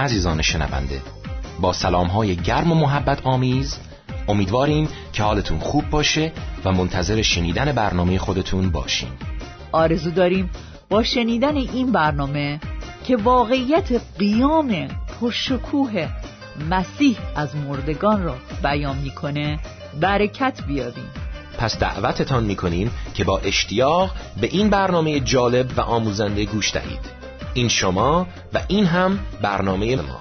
عزیزان شنونده، با سلام‌های گرم و محبت آمیز امیدواریم که حالتون خوب باشه و منتظر شنیدن برنامه خودتون باشین. آرزو داریم با شنیدن این برنامه که واقعیت قیام پرشکوه مسیح از مردگان را بیان می‌کنه برکت بیابیم. پس دعوتتان می‌کنیم که با اشتیاق به این برنامه جالب و آموزنده گوش دهید. این شما و این هم برنامه ما.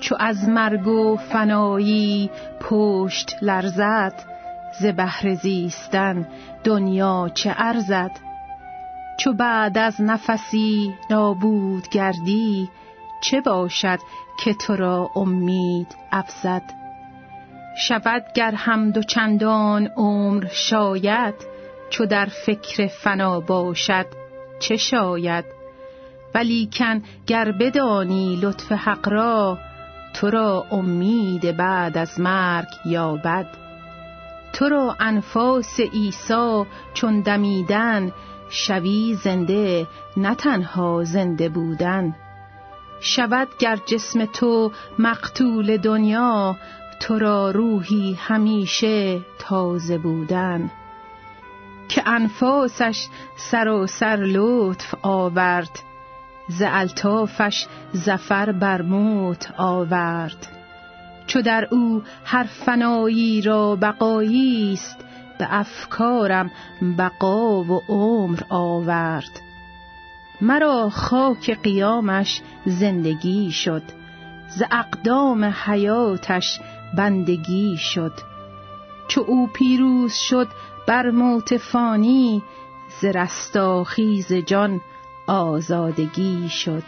چو از مرگ و فنایی پشت لرزد، ز بهر زیستن دنیا چه ارزد؟ چو بعد از نفسی نابود گردی، چه باشد که تو را امید افزد؟ شود گر هم دو چندان عمر شاید، چو در فکر فنا باشد چه شاید؟ ولیکن گر بدانی لطف حق را، تو را امید بعد از مرگ یابد. تو را انفاس عیسی چون دمیدن، شوی زنده نه تنها زنده بودن. شود گر جسم تو مقتول دنیا، تو را روحی همیشه تازه بودن. که انفاسش سراسر لطف آورد، ز الطافش ظفر بر موت آورد. چو در او هر فنایی را بقایی است، به افکارم بقا و عمر آورد. مرا خاک قیامش زندگی شد، ز اقدام حیاتش بندگی شد. چو او پیروز شد بر موت فانی، ز رستاخیز جان آزادگی شد.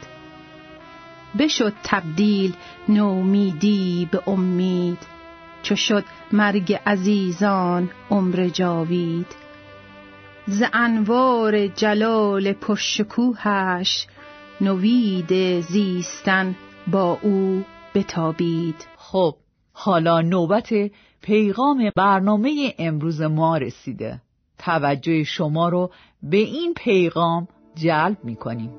بشد تبدیل نومیدی به امید، چو شد مرگ عزیزان عمر جاوید. ز انوار جلال پرشکوهش، نوید زیستن با او بتابید. خب حالا نوبت پیغام برنامه امروز ما رسیده. توجه شما رو به این پیغام جلب می‌کنیم.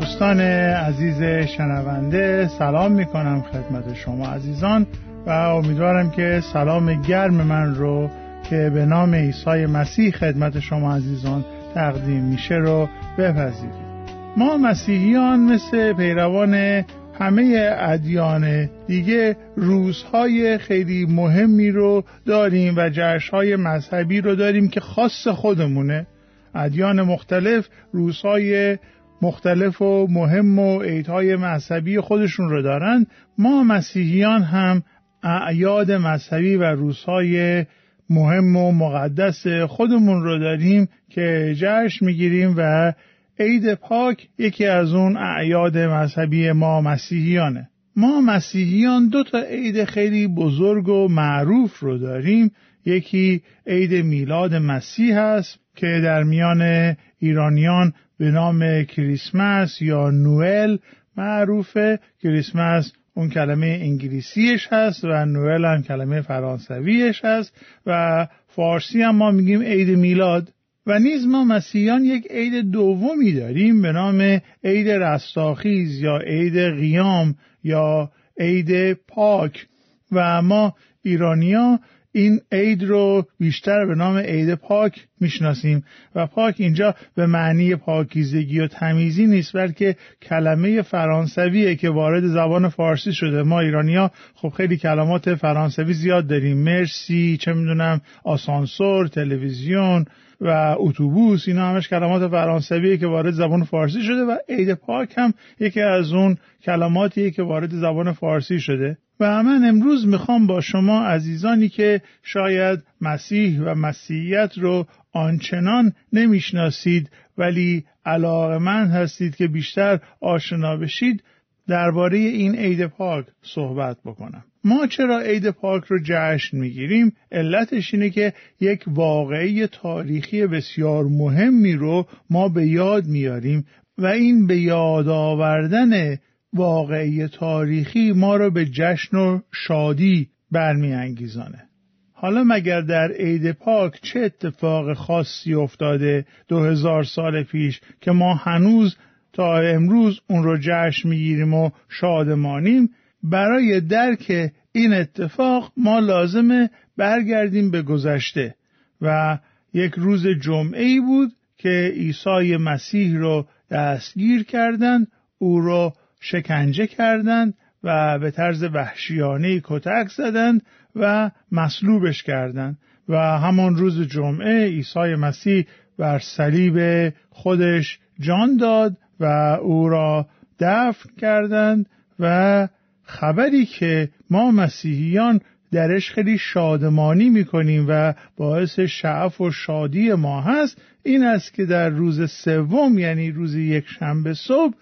دوستان عزیز شنونده، سلام می‌کنم خدمت شما عزیزان و امیدوارم که سلام گرم من رو که به نام عیسی مسیح خدمت شما عزیزان تقدیم میشه رو بپذیرید. ما مسیحیان مثل پیروان همه ادیان دیگه روزهای خیلی مهمی رو داریم و جشن‌های مذهبی رو داریم که خاص خودمونه. ادیان مختلف روزهای مختلف و مهم و عیدهای مذهبی خودشون رو دارن. ما مسیحیان هم اعیاد مذهبی و روزهای مهم و مقدس خودمون رو داریم که جشن میگیریم و عید پاک یکی از اون اعیاد مذهبی ما مسیحیانه. ما مسیحیان دو تا عید خیلی بزرگ و معروف رو داریم. یکی عید میلاد مسیح است که در میان ایرانیان به نام کریسمس یا نوئل معروفه. کریسمس اون کلمه انگلیسیش هست و نوئل هم کلمه فرانسویش هست و فارسی هم ما میگیم عید میلاد. و نیز ما مسیحیان یک عید دومی داریم به نام عید رستاخیز یا عید قیام یا عید پاک و ما ایرانی‌ها این عید رو بیشتر به نام عید پاک میشناسیم و پاک اینجا به معنی پاکیزگی و تمیزی نیست، بلکه کلمه فرانسویه که وارد زبان فارسی شده. ما ایرانی‌ها خب خیلی کلمات فرانسوی زیاد داریم، مرسی، چه میدونم، آسانسور، تلویزیون و اتوبوس، اینا همش کلمات فرانسویه که وارد زبان فارسی شده و عید پاک هم یکی از اون کلماتیه که وارد زبان فارسی شده. و من امروز میخوام با شما عزیزانی که شاید مسیح و مسیحیت رو آنچنان نمیشناسید ولی علاقه‌مند هستید که بیشتر آشنا بشید، درباره این عید پاک صحبت بکنم. ما چرا عید پاک رو جشن میگیریم؟ علتش اینه که یک واقعه تاریخی بسیار مهمی رو ما به یاد میاریم و این به یاد آوردن واقعه تاریخی ما رو به جشن و شادی برمی‌انگیزانه. حالا مگر در عید پاک چه اتفاق خاصی افتاده 2000 سال پیش که ما هنوز تا امروز اون رو جشن میگیریم و شادمانیم؟ برای درک این اتفاق ما لازمه برگردیم به گذشته و یک روز جمعه‌ای بود که عیسی مسیح رو دستگیر کردند، او رو شکنجه کردند و به طرز وحشیانه کتک زدند و مصلوبش کردند و همان روز جمعه عیسی مسیح بر صلیب خودش جان داد و او را دفن کردند و خبری که ما مسیحیان درش خیلی شادمانی می‌کنیم و باعث شعف و شادی ما هست این است که در روز سوم یعنی روز یکشنبه صبح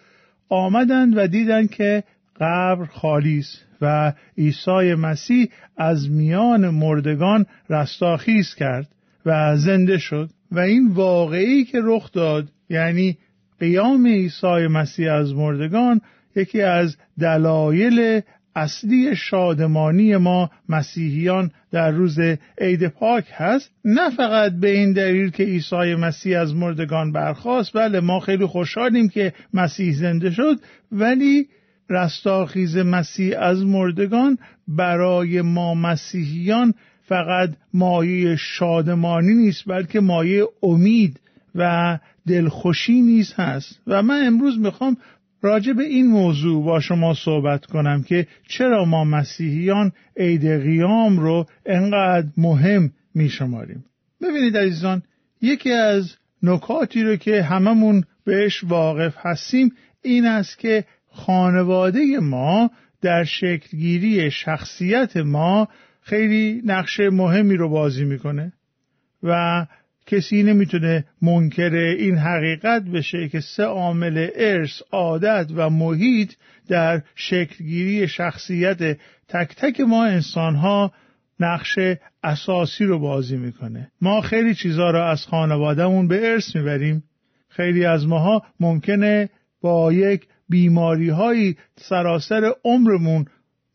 آمدند و دیدند که قبر خالی است و عیسی مسیح از میان مردگان رستاخیز کرد و زنده شد و این واقعی که رخ داد یعنی قیام عیسی مسیح از مردگان یکی از دلایل اصلی شادمانی ما مسیحیان در روز عید پاک هست، نه فقط به این دلیل که عیسی مسیح از مردگان برخاست. بله ما خیلی خوشحالیم که مسیح زنده شد، ولی رستاخیز مسیح از مردگان برای ما مسیحیان فقط مایه شادمانی نیست، بلکه مایه امید و دلخوشی نیز هست. و من امروز میخوام راجع به این موضوع با شما صحبت کنم که چرا ما مسیحیان عید قیام رو انقدر مهم میشماریم. ببینید عزیزان، یکی از نکاتی رو که هممون بهش واقف هستیم این است که خانواده ما در شکلگیری شخصیت ما خیلی نقش مهمی رو بازی میکنه و کسی نمیتونه منکر این حقیقت بشه که 3 عامل ارث، عادت و محیط در شکلگیری شخصیت تک تک ما انسان‌ها نقش اساسی رو بازی میکنه. ما خیلی چیزا رو از خانوادهمون به ارث میبریم. خیلی از ماها ممکنه با یک بیماری‌هایی سراسر عمرمون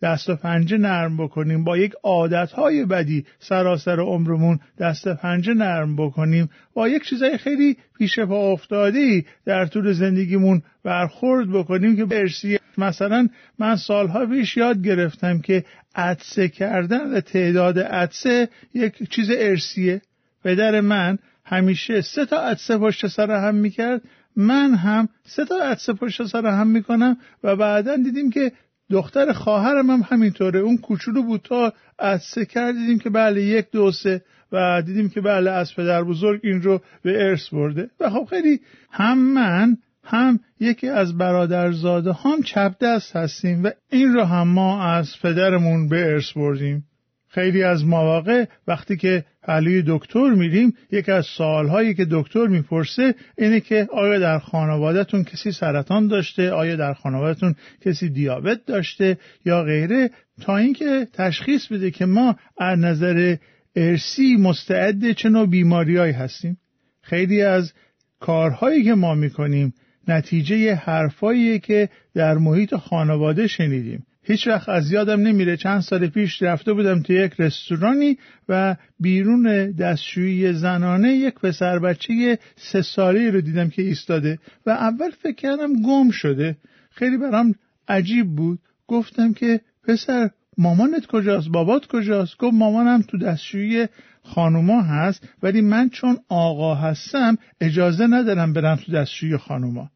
دست و پنجه نرم بکنیم، با یک عادتهای بدی سراسر عمرمون دست و پنجه نرم بکنیم، با یک چیزای خیلی پیش پا افتاده‌ای در طول زندگیمون برخورد بکنیم که برسی. مثلا من سالها پیش یاد گرفتم که عطسه کردن و تعداد عطسه یک چیز ارثیه. پدر من همیشه 3 تا عطسه پشت سر هم میکرد، من هم 3 تا عطسه پشت سر هم میکنم و بعدا دیدیم که دختر خواهرم هم همینطوره. اون کوچولو بود تا عطسه کرد، دیدیم که بله 1، 2، 3 و دیدیم که بله از پدر بزرگ این رو به ارث برده. و خب خیلی هم من هم یکی از برادرزاده هم چپ دست هستیم و این رو هم ما از پدرمون به ارث بردیم. خیلی از مواقع وقتی که حلوی دکتر میریم، یکی از سوالهایی که دکتر میپرسه اینه که آیا در خانوادهتون کسی سرطان داشته، آیا در خانوادهتون کسی دیابت داشته یا غیره، تا اینکه تشخیص بده که ما از نظر ارثی مستعد چه نوع بیماریایی هستیم. خیلی از کارهایی که ما میکنیم نتیجه حرفاییه که در محیط خانواده شنیدیم. هیچ وقت از یادم نمیره چند سال پیش رفته بودم تو یک رستورانی و بیرون دستشویی زنانه یک پسر بچه 3 ساله‌ای رو دیدم که ایستاده و اول فکر کردم گم شده. خیلی برام عجیب بود. گفتم که پسر مامانت کجاست؟ بابات کجاست؟ گفت مامانم تو دستشویی خانوما هست، ولی من چون آقا هستم اجازه ندارم برم تو دستشویی خانوما.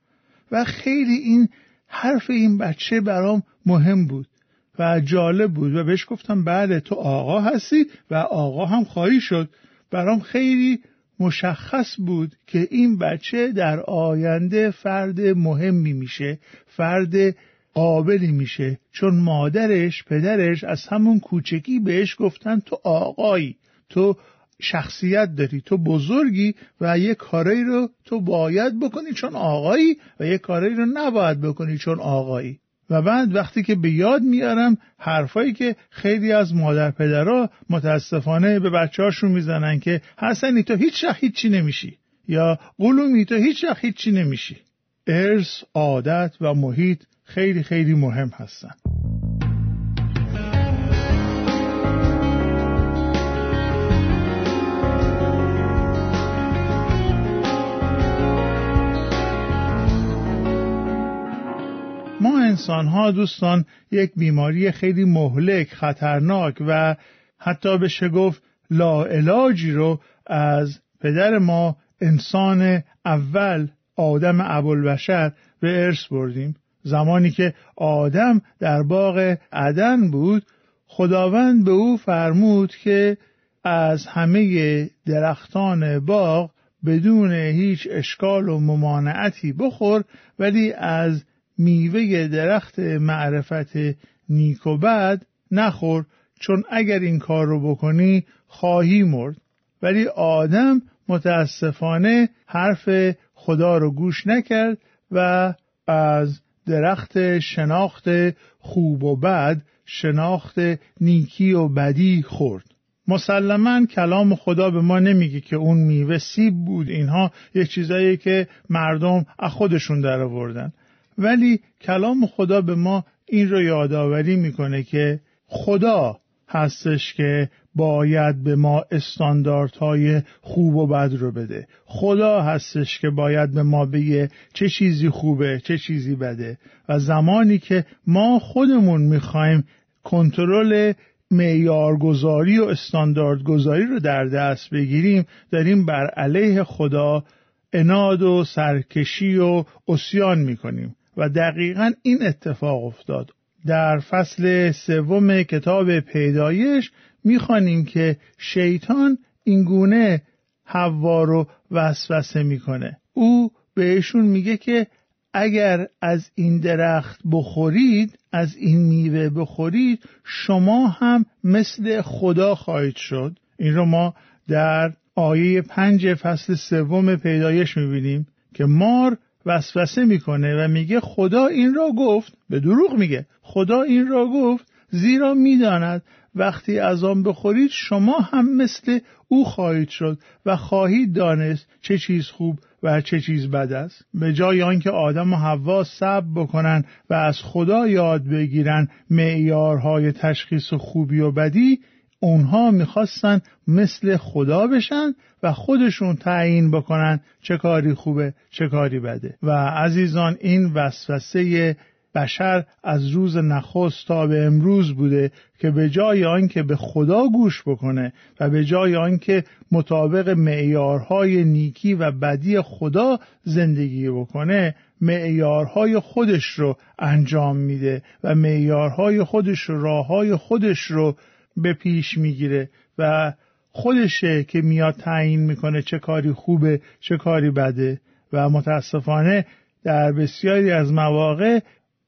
و خیلی این حرف این بچه برام مهم بود و جالب بود و بهش گفتم بله تو آقا هستی و آقا هم خواهی شد. برام خیلی مشخص بود که این بچه در آینده فرد مهمی میشه، فرد قابلی میشه، چون مادرش پدرش از همون کوچکی بهش گفتن تو آقایی، تو شخصیت داری، تو بزرگی و یه کاری رو تو باید بکنی چون آقایی و یه کاری رو نباید بکنی چون آقایی. و بعد وقتی که به یاد میارم حرفایی که خیلی از مادر پدرها متاسفانه به بچه‌هاشون میزنن که حسنی تو هیچ وقت هیچی نمیشی یا قلومی تو هیچ وقت هیچی نمیشی. ارث، عادت و محیط خیلی خیلی مهم هستن. ما انسان‌ها دوستان یک بیماری خیلی مهلک، خطرناک و حتی بشه گفت لاعلاجی رو از پدر ما انسان اول آدم ابوالبشر به ارث بردیم. زمانی که آدم در باغ عدن بود خداوند به او فرمود که از همه درختان باغ بدون هیچ اشکال و ممانعتی بخور، ولی از میوه درخت معرفت نیک و بد نخور، چون اگر این کار رو بکنی خواهی مرد. ولی آدم متاسفانه حرف خدا رو گوش نکرد و از درخت شناخت خوب و بد، شناخت نیکی و بدی خورد. مسلماً کلام خدا به ما نمیگه که اون میوه سیب بود، اینها یک چیزایی که مردم از خودشون در آوردن، ولی کلام خدا به ما این رو یادآوری میکنه که خدا هستش که باید به ما استانداردهای خوب و بد رو بده. خدا هستش که باید به ما بگه چه چیزی خوبه، چه چیزی بده. و زمانی که ما خودمون میخوایم کنترل معیارگذاری و استانداردگذاری رو در دست بگیریم، داریم بر علیه خدا عناد و سرکشی و عصیان میکنیم. و دقیقاً این اتفاق افتاد. در فصل 3 کتاب پیدایش میخوانیم که شیطان اینگونه حوا رو وسوسه میکنه. او بهشون میگه که اگر از این درخت بخورید، از این میوه بخورید، شما هم مثل خدا خواهید شد. این رو ما در آیه 5 فصل 3 پیدایش میبینیم که مار وسوسه میکنه و میگه خدا این را گفت. به دروغ میگه خدا این را گفت، زیرا میداند وقتی از آن بخورید شما هم مثل او خواهید شد و خواهید دانست چه چیز خوب و چه چیز بد است. به جای آنکه آدم و حوا صبر بکنن و از خدا یاد بگیرن معیارهای تشخیص خوبی و بدی، اونها میخواستن مثل خدا بشن و خودشون تعیین بکنن چه کاری خوبه، چه کاری بده. و عزیزان، این وسوسه بشر از روز نخست تا به امروز بوده که به جای آنکه به خدا گوش بکنه و به جای آنکه مطابق معیارهای نیکی و بدی خدا زندگی بکنه، معیارهای خودش رو انجام میده و معیارهای خودش رو، راههای خودش رو به پیش میگیره و خودشه که میاد تعیین میکنه چه کاری خوبه، چه کاری بده. و متاسفانه در بسیاری از مواقع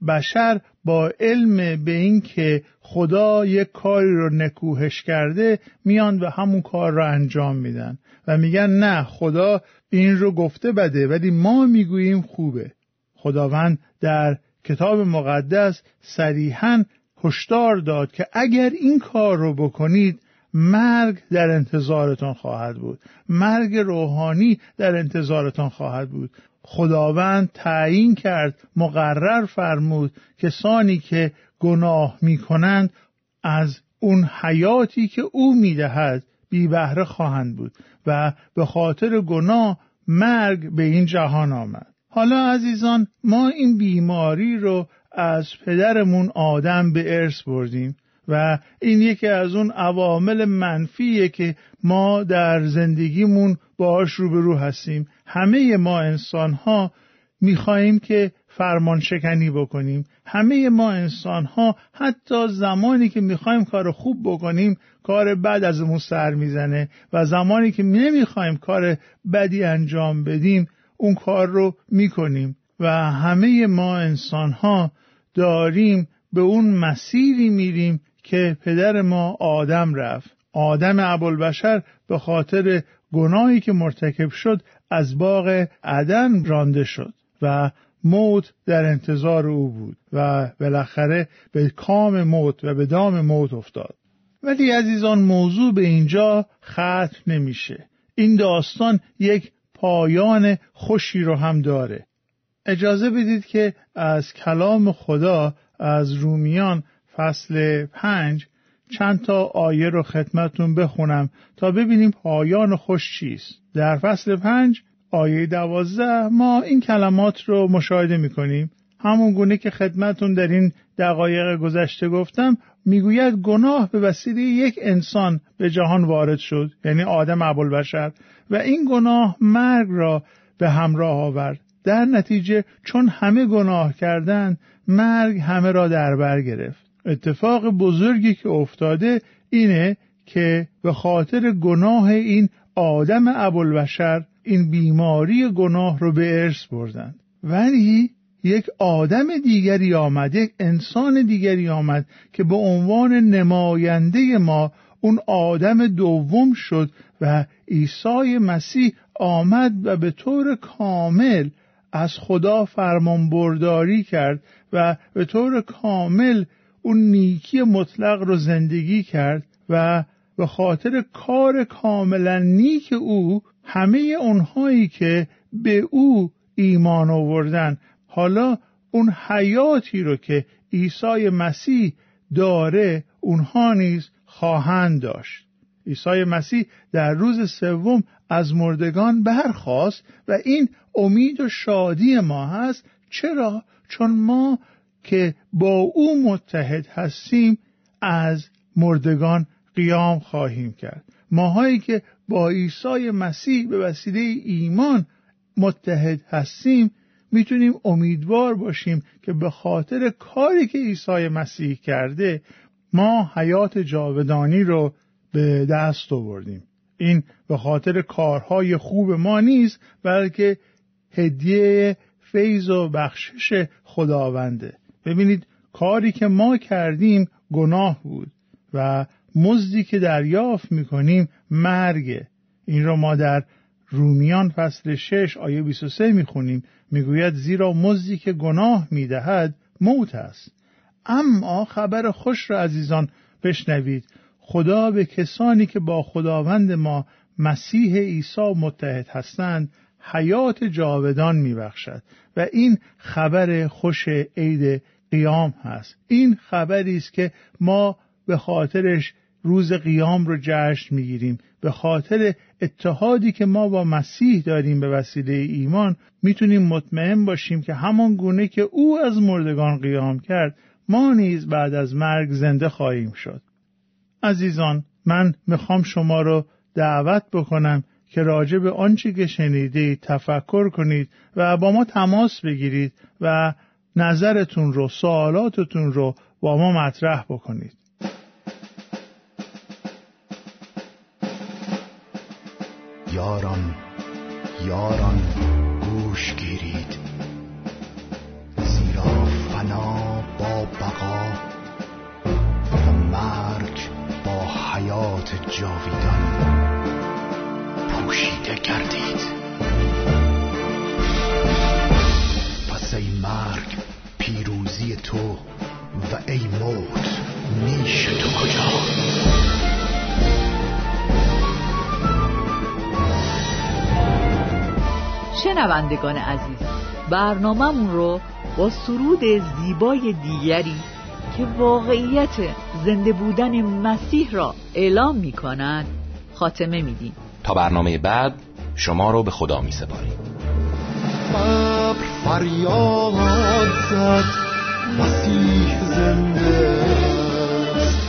بشر با علم به این که خدا یک کاری رو نکوهش کرده، میان و همون کار رو انجام میدن و میگن نه، خدا این رو گفته بده ولی ما میگوییم خوبه. خداوند در کتاب مقدس صریحاً هشدار داد که اگر این کار رو بکنید مرگ در انتظارتان خواهد بود، مرگ روحانی در انتظارتان خواهد بود. خداوند تعیین کرد، مقرر فرمود کسانی که گناه می کنند از اون حیاتی که او می دهد بی بهره خواهند بود و به خاطر گناه مرگ به این جهان آمد. حالا عزیزان، ما این بیماری رو از پدرمون آدم به ارث بردیم و این یکی از اون عوامل منفیه که ما در زندگیمون باهاش روبرو هستیم. همه ما انسان‌ها می‌خوایم که فرمان شکنی بکنیم. همه ما انسان‌ها حتی زمانی که می‌خوایم کار خوب بکنیم، کار بد ازمون سر میزنه و زمانی که نمی‌خوایم کار بدی انجام بدیم، اون کار رو می‌کنیم. و همه ما انسان‌ها داریم به اون مسیری میریم که پدر ما آدم رفت. آدم ابوالبشر به خاطر گناهی که مرتکب شد از باغ عدن رانده شد و موت در انتظار او بود و بالاخره به کام موت و به دام موت افتاد. ولی عزیزان، موضوع به اینجا ختم نمیشه. این داستان یک پایان خوشی رو هم داره. اجازه بدید که از کلام خدا، از رومیان فصل 5 چند تا آیه رو خدمتتون بخونم تا ببینیم پایان خوش چیست. در فصل 5 آیه 12 ما این کلمات رو مشاهده می‌کنیم. همون گونه که خدمتتون در این دقایق گذشته گفتم، میگوید گناه به وسیله یک انسان به جهان وارد شد، یعنی آدم ابوالبشر، و این گناه مرگ را به همراه آورد. در نتیجه چون همه گناه کردند، مرگ همه را در بر گرفت. اتفاق بزرگی که افتاده اینه که به خاطر گناه این آدم ابوالبشر این بیماری گناه رو به ارث بردند، ولی یک آدم دیگری آمد، یک انسان دیگری آمد که به عنوان نماینده ما اون آدم دوم شد و عیسی مسیح آمد و به طور کامل از خدا فرمانبرداری کرد و به طور کامل اون نیکی مطلق رو زندگی کرد و به خاطر کار کاملا نیک او همه اونهایی که به او ایمان آوردن حالا اون حیاتی رو که عیسی مسیح داره اونها نیز خواهند داشت. عیسی مسیح در روز سوم از مردگان برخاست و این امید و شادی ما هست. چرا؟ چون ما که با او متحد هستیم از مردگان قیام خواهیم کرد. ماهایی که با عیسی مسیح به وسیله ایمان متحد هستیم میتونیم امیدوار باشیم که به خاطر کاری که عیسی مسیح کرده ما حیات جاودانی رو به دست آوردیم. این به خاطر کارهای خوب ما نیست بلکه هدیه فیض و بخشش خداونده. ببینید کاری که ما کردیم گناه بود و مزدی که دریافت میکنیم مرگه. این رو ما در رومیان فصل 6 آیه 23 میخونیم، میگوید زیرا مزدی که گناه میدهد موت است. اما خبر خوش را عزیزان بشنوید، خدا به کسانی که با خداوند ما مسیح عیسی متحد هستند حیات جاودان میبخشد و این خبر خوش عید قیام هست. این خبری است که ما به خاطرش روز قیام رو جشن میگیریم. به خاطر اتحادی که ما با مسیح داریم به وسیله ایمان میتونیم مطمئن باشیم که همان گونه که او از مردگان قیام کرد ما نیز بعد از مرگ زنده خواهیم شد. عزیزان من میخوام شما رو دعوت بکنم که راجع به آنچه که شنیدید تفکر کنید و با ما تماس بگیرید و نظرتون رو، سوالاتتون رو با ما مطرح بکنید. یاران یاران گوش گیرید، زیرا فنا با بقا و مرگ با حیات جاویدان پوشیده گردید. پس ای مرگ پیروزی تو و ای موت نیش تو کجا؟ شنوندگان عزیز، برنامه‌مون رو با سرود زیبای دیگری که واقعیت زنده بودن مسیح را اعلام می‌کند خاتمه میدیم. تا برنامه بعد شما رو به خدا می‌سپاریم. قبر فریاد زد مسیح زنده است،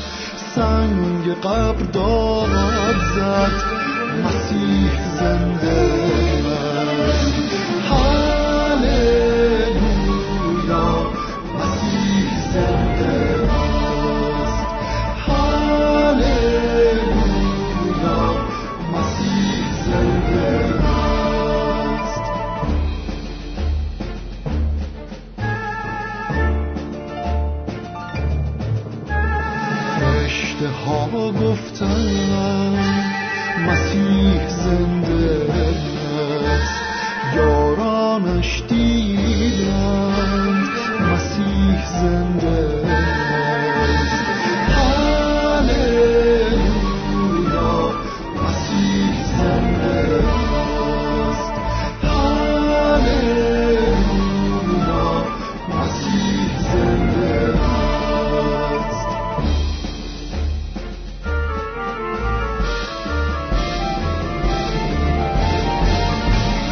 سنگ قبر داد زد مسیح زنده است، هاللویا مسیح زنده است، هاللویا مسیح زنده است. فرشته ها گفتند مسیح زنده است، یارانش دیدند مسیح زنده است، هاللویا مسیح زنده است، هاللویا مسیح زنده است.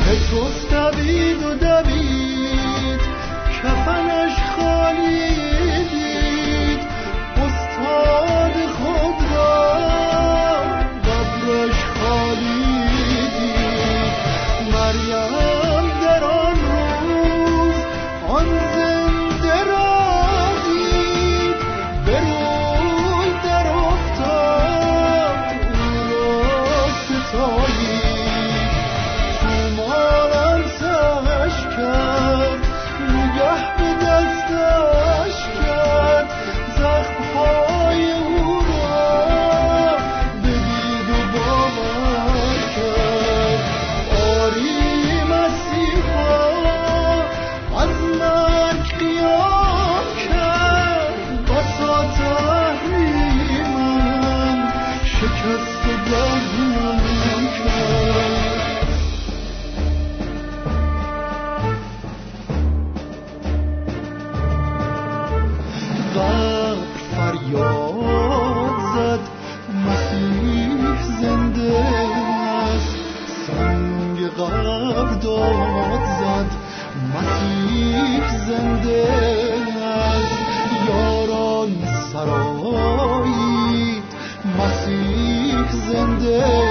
پتروس دوید و دوید، کفنش خالی دید، استاد خود را قبرش خالی دید. مریم در آن روز آن زنده را دید، زنده از یاران سرایی، مسیح زنده